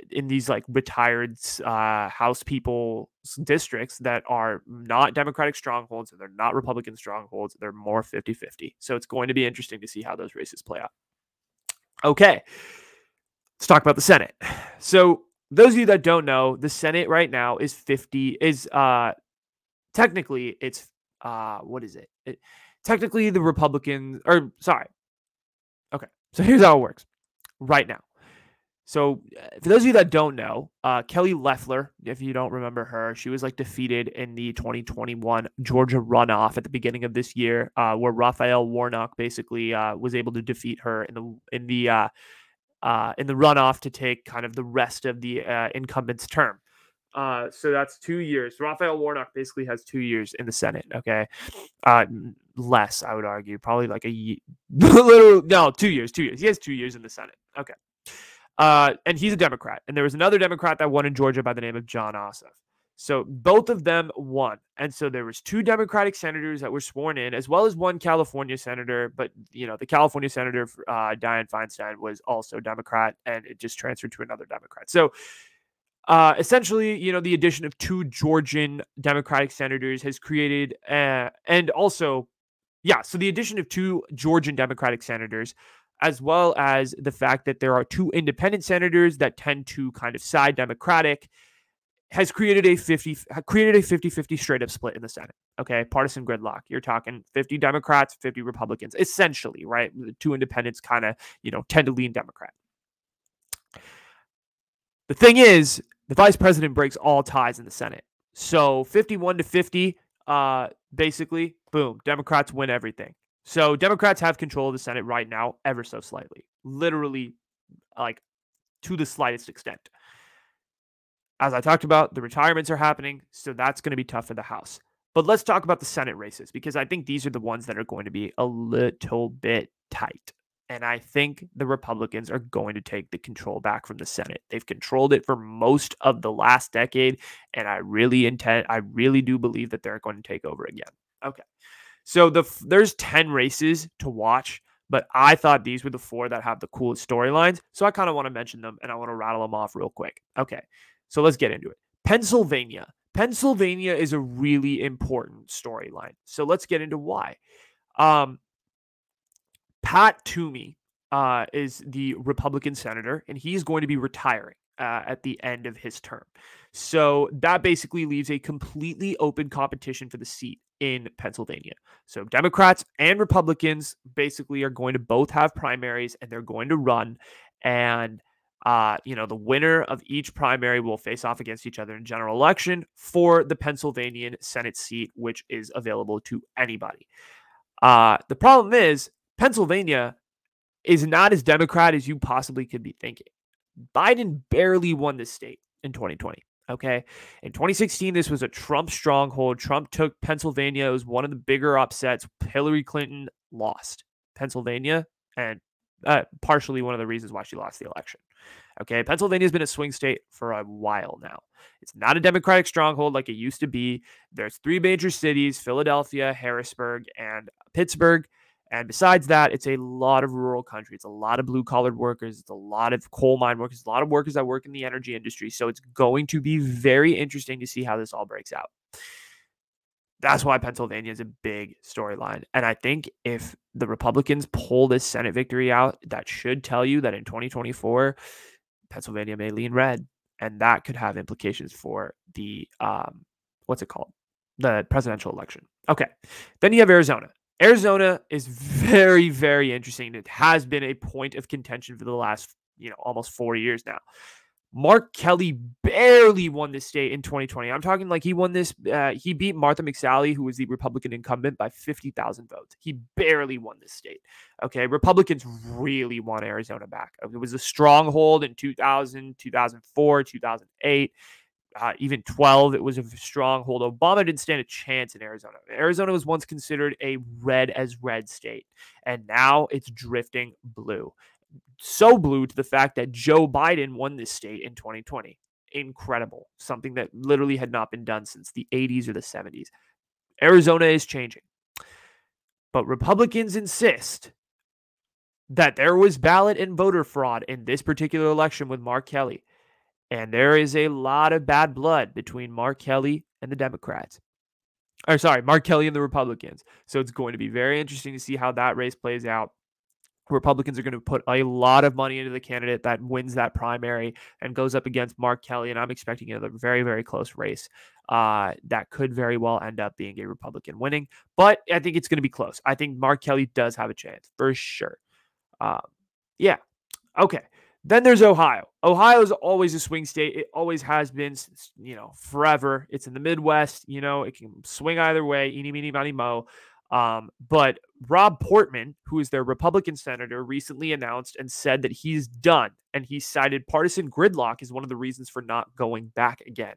in these like retired uh, House people districts that are not Democratic strongholds and they're not Republican strongholds. They're more fifty-fifty. So it's going to be interesting to see how those races play out. Okay. Let's talk about the Senate. So those of you that don't know, the Senate right now is fifty is uh, technically it's uh, what is it? it? Technically the Republicans or sorry. Okay. So here's how it works right now. So for those of you that don't know, uh, Kelly Loeffler, if you don't remember her, she was like defeated in the twenty twenty-one Georgia runoff at the beginning of this year, uh, where Raphael Warnock basically uh, was able to defeat her in the in the uh, uh, in the runoff to take kind of the rest of the uh, incumbent's term. Uh, so that's two years. Raphael Warnock basically has two years in the Senate. Okay, uh, less I would argue, probably like a year, little no two years, two years. He has two years in the Senate. Okay. Uh, and he's a Democrat. And there was another Democrat that won in Georgia by the name of John Ossoff. So both of them won. And so there was two Democratic senators that were sworn in, as well as one California senator. But, you know, the California senator, uh, Dianne Feinstein, was also Democrat, and it just transferred to another Democrat. So uh, essentially, you know, the addition of two Georgian Democratic senators has created uh, and also, yeah, so the addition of two Georgian Democratic senators, as well as the fact that there are two independent senators that tend to kind of side Democratic, has created a fifty created a fifty-fifty straight up split in the Senate. Okay, partisan gridlock. You're talking fifty Democrats, fifty Republicans, essentially, right? The two independents kind of, you know, tend to lean Democrat. The thing is, the vice president breaks all ties in the Senate. So fifty-one to fifty, uh, basically, boom, Democrats win everything. So Democrats have control of the Senate right now, ever so slightly, literally like to the slightest extent. As I talked about, the retirements are happening, so that's going to be tough for the House. But let's talk about the Senate races, because I think these are the ones that are going to be a little bit tight. And I think the Republicans are going to take the control back from the Senate. They've controlled it for most of the last decade, and I really intend, I really do believe that they're going to take over again. Okay. So the there's ten races to watch, but I thought these were the four that have the coolest storylines. So I kind of want to mention them, and I want to rattle them off real quick. Okay, so let's get into it. Pennsylvania. Pennsylvania is a really important storyline. So let's get into why. Um, Pat Toomey uh, is the Republican senator, and he's going to be retiring uh, at the end of his term. So that basically leaves a completely open competition for the seat in Pennsylvania. So Democrats and Republicans basically are going to both have primaries, and they're going to run. And, uh, you know, the winner of each primary will face off against each other in general election for the Pennsylvania Senate seat, which is available to anybody. Uh, the problem is Pennsylvania is not as Democrat as you possibly could be thinking. Biden barely won this state in twenty twenty. Okay. In twenty sixteen, this was a Trump stronghold. Trump took Pennsylvania. It was one of the bigger upsets. Hillary Clinton lost Pennsylvania, and uh, partially one of the reasons why she lost the election. Okay. Pennsylvania has been a swing state for a while now. It's not a Democratic stronghold like it used to be. There's three major cities: Philadelphia, Harrisburg, and Pittsburgh. And besides that, it's a lot of rural country. It's a lot of blue-collar workers. It's a lot of coal mine workers. It's a lot of workers that work in the energy industry. So it's going to be very interesting to see how this all breaks out. That's why Pennsylvania is a big storyline. And I think if the Republicans pull this Senate victory out, that should tell you that in twenty twenty-four, Pennsylvania may lean red. And that could have implications for the, um, what's it called? The presidential election. Okay. Then you have Arizona. Arizona is very, very interesting. It has been a point of contention for the last, you know, almost four years now. Mark Kelly barely won this state in twenty twenty. I'm talking like he won this. Uh, he beat Martha McSally, who was the Republican incumbent, by fifty thousand votes. He barely won this state. Okay, Republicans really want Arizona back. It was a stronghold in two thousand, two thousand four, two thousand eight. Uh, even twelve, it was a stronghold. Obama didn't stand a chance in Arizona. Arizona was once considered a red as red state, and now it's drifting blue. So blue to the fact that Joe Biden won this state in twenty twenty. Incredible. Something that literally had not been done since the eighties or the seventies. Arizona is changing. But Republicans insist that there was ballot and voter fraud in this particular election with Mark Kelly. And there is a lot of bad blood between Mark Kelly and the Democrats. Or sorry, Mark Kelly and the Republicans. So it's going to be very interesting to see how that race plays out. Republicans are going to put a lot of money into the candidate that wins that primary and goes up against Mark Kelly. And I'm expecting another very, very close race uh, that could very well end up being a Republican winning. But I think it's going to be close. I think Mark Kelly does have a chance for sure. Uh, yeah. Okay. Then there's Ohio. Ohio is always a swing state. It always has been, you know, forever. It's in the Midwest. You know, it can swing either way. Eeny, meeny, miny, mo. Um, but Rob Portman, who is their Republican senator, recently announced and said that he's done. And he cited partisan gridlock as one of the reasons for not going back again,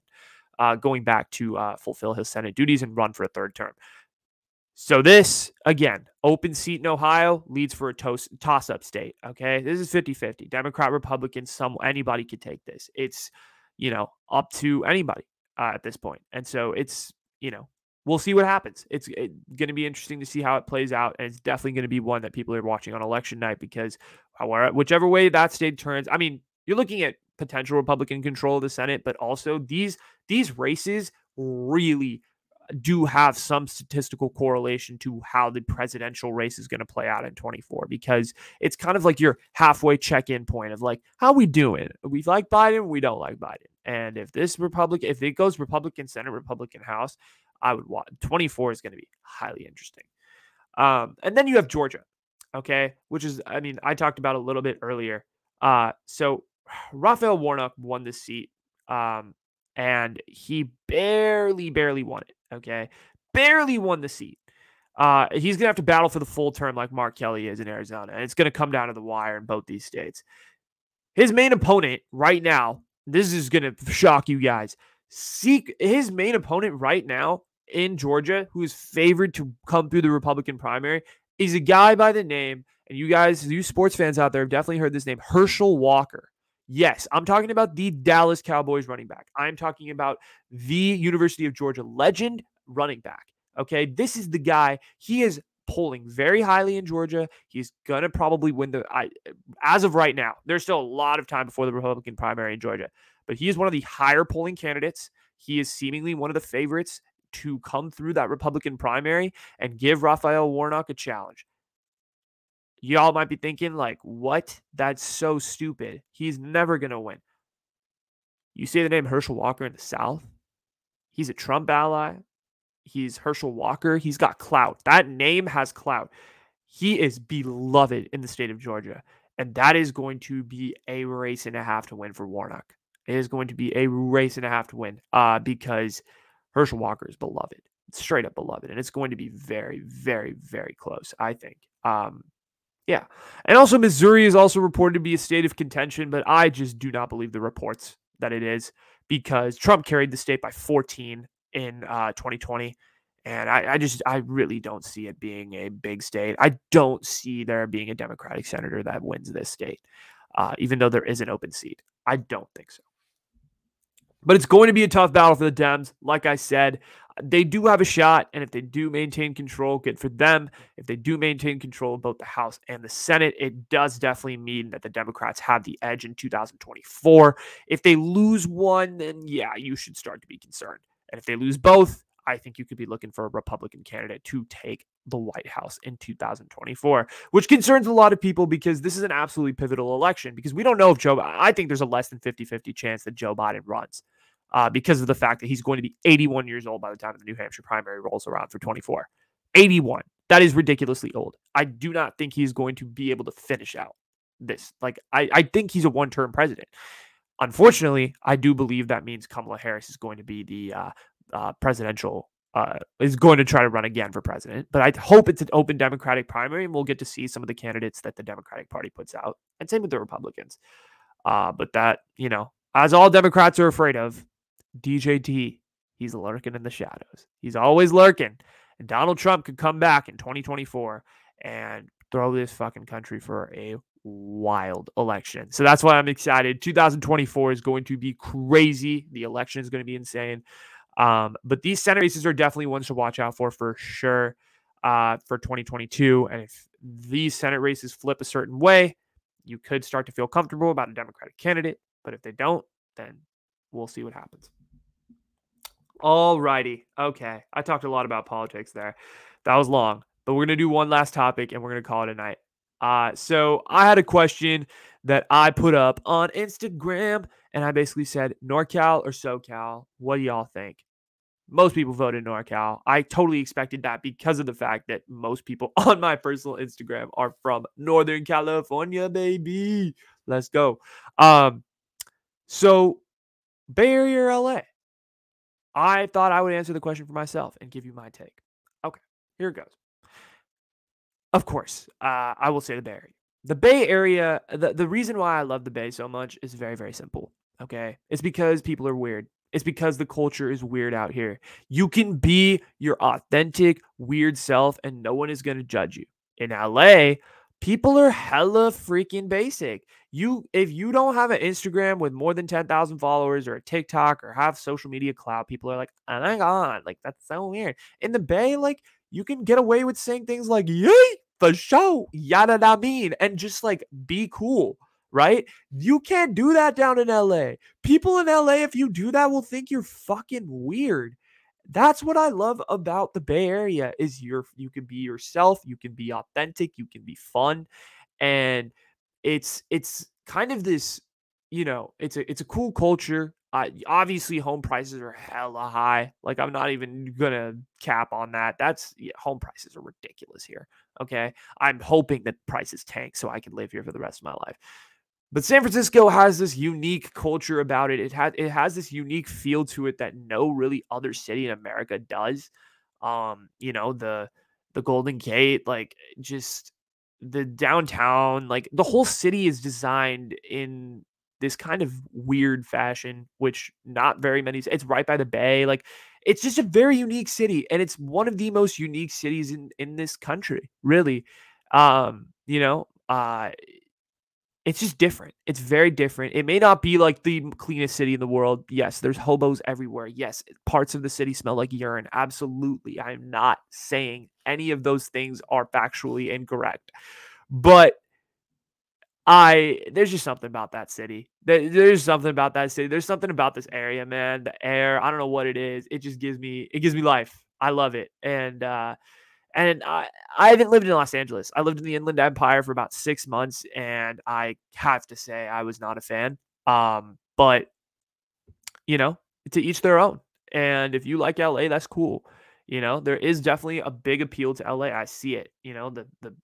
uh, going back to uh, fulfill his Senate duties and run for a third term. So this, again, open seat in Ohio leads for a toss, toss-up state, okay? This is fifty-fifty. Democrat, Republican, some, anybody could take this. It's, you know, up to anybody uh, at this point. And so it's, you know, we'll see what happens. It's it, going to be interesting to see how it plays out, and it's definitely going to be one that people are watching on election night because however, whichever way that state turns, I mean, you're looking at potential Republican control of the Senate, but also these these races really do have some statistical correlation to how the presidential race is going to play out in twenty-four, because it's kind of like your halfway check-in point of like, how we doing? We like Biden. We don't like Biden. And if this Republican, if it goes Republican Senate, Republican House, I would want twenty-four is going to be highly interesting. Um, and then you have Georgia. Okay. Which is, I mean, I talked about a little bit earlier. Uh, so Raphael Warnock won this seat. Um, and he barely, barely won it. Okay, barely won the seat. Uh, he's going to have to battle for the full term like Mark Kelly is in Arizona. And it's going to come down to the wire in both these states. His main opponent right now, this is going to shock you guys. Seek his main opponent right now in Georgia, who is favored to come through the Republican primary, is a guy by the name, and you guys, you sports fans out there have definitely heard this name, Herschel Walker. Yes, I'm talking about the Dallas Cowboys running back. I'm talking about the University of Georgia legend running back. Okay, this is the guy. He is polling very highly in Georgia. He's going to probably win the, I, as of right now, there's still a lot of time before the Republican primary in Georgia, but he is one of the higher polling candidates. He is seemingly one of the favorites to come through that Republican primary and give Raphael Warnock a challenge. Y'all might be thinking, like, what? That's so stupid. He's never going to win. You say the name Herschel Walker in the South? He's a Trump ally. He's Herschel Walker. He's got clout. That name has clout. He is beloved in the state of Georgia. And that is going to be a race and a half to win for Warnock. It is going to be a race and a half to win uh, because Herschel Walker is beloved. It's straight up beloved. And it's going to be very, very, very close, I think. Um, Yeah. And also Missouri is also reported to be a state of contention, but I just do not believe the reports that it is because Trump carried the state by fourteen in uh, twenty twenty. And I, I just, I really don't see it being a big state. I don't see there being a Democratic senator that wins this state, uh, even though there is an open seat. I don't think so. But it's going to be a tough battle for the Dems. Like I said, they do have a shot, and if they do maintain control, good for them. If they do maintain control of both the House and the Senate, it does definitely mean that the Democrats have the edge in two thousand twenty-four. If they lose one, then yeah, you should start to be concerned. And if they lose both, I think you could be looking for a Republican candidate to take the White House in two thousand twenty-four, which concerns a lot of people because this is an absolutely pivotal election because we don't know if Joe, I think there's a less than fifty-fifty chance that Joe Biden runs uh, because of the fact that he's going to be eighty-one years old by the time the New Hampshire primary rolls around for twenty-four. eighty-one. That is ridiculously old. I do not think he's going to be able to finish out this. Like, I, I think he's a one-term president. Unfortunately, I do believe that means Kamala Harris is going to be the, uh, Uh, presidential uh, is going to try to run again for president, but I hope it's an open Democratic primary and we'll get to see some of the candidates that the Democratic Party puts out, and same with the Republicans. Uh, but that, you know, as all Democrats are afraid of, D J T, he's lurking in the shadows. He's always lurking. And Donald Trump could come back in twenty twenty-four and throw this fucking country for a wild election. So that's why I'm excited. two thousand twenty-four is going to be crazy. The election is going to be insane. Um, but these Senate races are definitely ones to watch out for, for sure, uh, for twenty twenty-two. And if these Senate races flip a certain way, you could start to feel comfortable about a Democratic candidate. But if they don't, then we'll see what happens. All righty. Okay. I talked a lot about politics there. That was long, but we're going to do one last topic and we're going to call it a night. Uh, so I had a question that I put up on Instagram, and I basically said, NorCal or SoCal, what do y'all think? Most people voted NorCal. I totally expected that because of the fact that most people on my personal Instagram are from Northern California, baby. Let's go. Um, so Bay Area or L A? I thought I would answer the question for myself and give you my take. Okay, here it goes. Of course, uh, I will say the Bay Area. The Bay Area, the, the reason why I love the Bay so much is very, very simple, okay? It's because people are weird. It's because the culture is weird out here. You can be your authentic, weird self, and no one is going to judge you. In L A, people are hella freaking basic. You, if you don't have an Instagram with more than ten thousand followers or a TikTok or have social media clout, people are like, oh my God, like, that's so weird. In the Bay, like, you can get away with saying things like, yay, for sure, yada da mean, and just like be cool, right? You can't do that down in L A. People in L A, if you do that, will think you're fucking weird. That's what I love about the Bay Area is you're, you can be yourself, you can be authentic, you can be fun. And it's, it's kind of this, you know, it's a, it's a cool culture. Uh, obviously, home prices are hella high. Like, I'm not even going to cap on that. That's yeah, home prices are ridiculous here. Okay. I'm hoping that prices tank so I can live here for the rest of my life. But San Francisco has this unique culture about it. It has, it has this unique feel to it that no really other city in America does. Um, you know, the, the Golden Gate, like just the downtown, like the whole city is designed in this kind of weird fashion, which not very many, it's right by the bay. Like, it's just a very unique city, and it's one of the most unique cities in, in this country, really. Um, you know, uh, it's just different. It's very different. It may not be like the cleanest city in the world. Yes, there's hobos everywhere. Yes, parts of the city smell like urine. Absolutely. I'm not saying any of those things are factually incorrect, but I, there's just something about that city. There, there's something about that city. There's something about this area, man. The air, I don't know what it is. It just gives me, it gives me life. I love it. And, uh, and I, I haven't lived in Los Angeles. I lived in the Inland Empire for about six months. And I have to say, I was not a fan. Um, but you know, to each their own. And if you like L A, that's cool. You know, there is definitely a big appeal to L A. I see it, you know, the, the,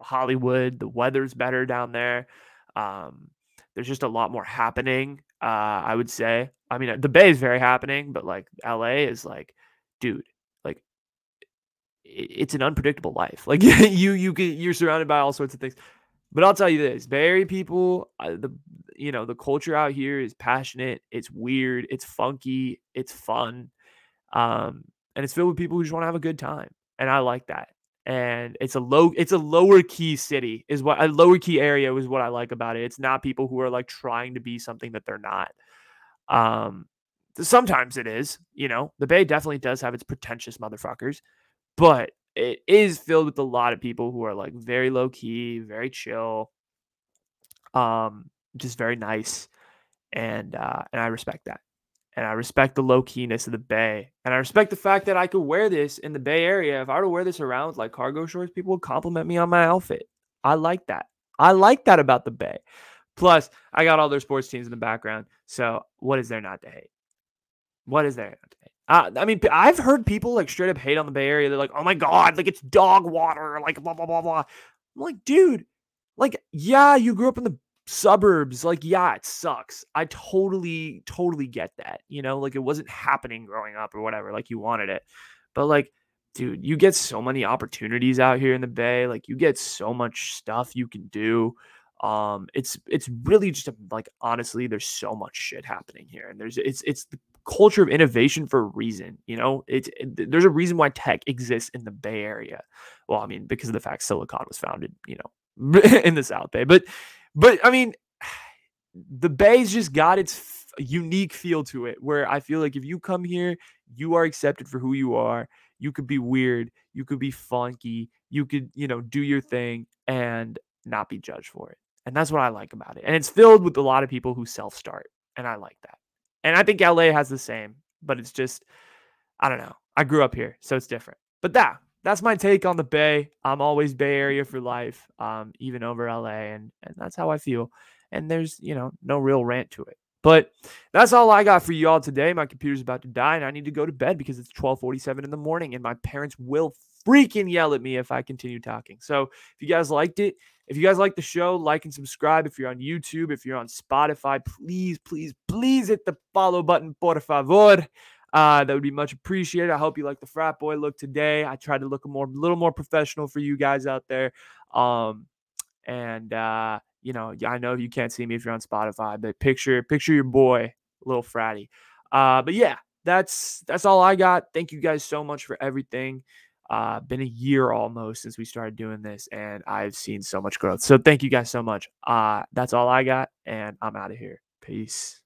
Hollywood, the weather's better down there. Um, there's just a lot more happening. Uh, I would say, I mean, the Bay is very happening, but like L A is like, dude, like it's an unpredictable life. Like you, you get, you're surrounded by all sorts of things, but I'll tell you this, Bay Area people, uh, the, you know, the culture out here is passionate. It's weird. It's funky. It's fun. Um, and it's filled with people who just want to have a good time. And I like that. And it's a low, it's a lower key city is what a lower key area is what I like about it. It's not people who are like trying to be something that they're not. Um, sometimes it is, you know, the Bay definitely does have its pretentious motherfuckers, but it is filled with a lot of people who are like very low key, very chill, um, just very nice. And, uh, and I respect that. And I respect the low keyness of the Bay. And I respect the fact that I could wear this in the Bay Area. If I were to wear this around with like cargo shorts, people would compliment me on my outfit. I like that. I like that about the Bay. Plus, I got all their sports teams in the background. So what is there not to hate? What is there not to hate? Uh, I mean, I've heard people like straight up hate on the Bay Area. They're like, oh my God, like it's dog water, like blah, blah, blah, blah. I'm like, dude, like, yeah, you grew up in the suburbs, like, yeah, it sucks. I totally, totally get that. You know, like it wasn't happening growing up or whatever, like you wanted it. But like, dude, you get so many opportunities out here in the Bay. Like you get so much stuff you can do. Um, it's, it's really just a, like, honestly, there's so much shit happening here. And there's, it's, it's the culture of innovation for a reason. You know, it's, it, there's a reason why tech exists in the Bay Area. Well, I mean, because of the fact Silicon was founded, you know, in the South Bay, but But I mean, the Bay's just got its unique feel to it, where I feel like if you come here, you are accepted for who you are. You could be weird. You could be funky. You could, you know, do your thing and not be judged for it. And that's what I like about it. And it's filled with a lot of people who self-start. And I like that. And I think L A has the same, but it's just, I don't know. I grew up here, so it's different. But that, that's my take on the Bay. I'm always Bay Area for life, um, even over L A. And, and that's how I feel. And there's, you know, no real rant to it. But that's all I got for you all today. My computer's about to die, and I need to go to bed because it's twelve forty-seven in the morning, and my parents will freaking yell at me if I continue talking. So if you guys liked it, if you guys like the show, like and subscribe. If you're on YouTube, if you're on Spotify, please, please, please hit the follow button, por favor. Uh, that would be much appreciated. I hope you like the frat boy look today. I tried to look a more, little more professional for you guys out there. Um, and uh, you know, I know you can't see me if you're on Spotify, but picture picture your boy, little fratty. Uh, but yeah, that's that's all I got. Thank you guys so much for everything. Uh, been a year almost since we started doing this, and I've seen so much growth. So thank you guys so much. Uh, that's all I got, and I'm out of here. Peace.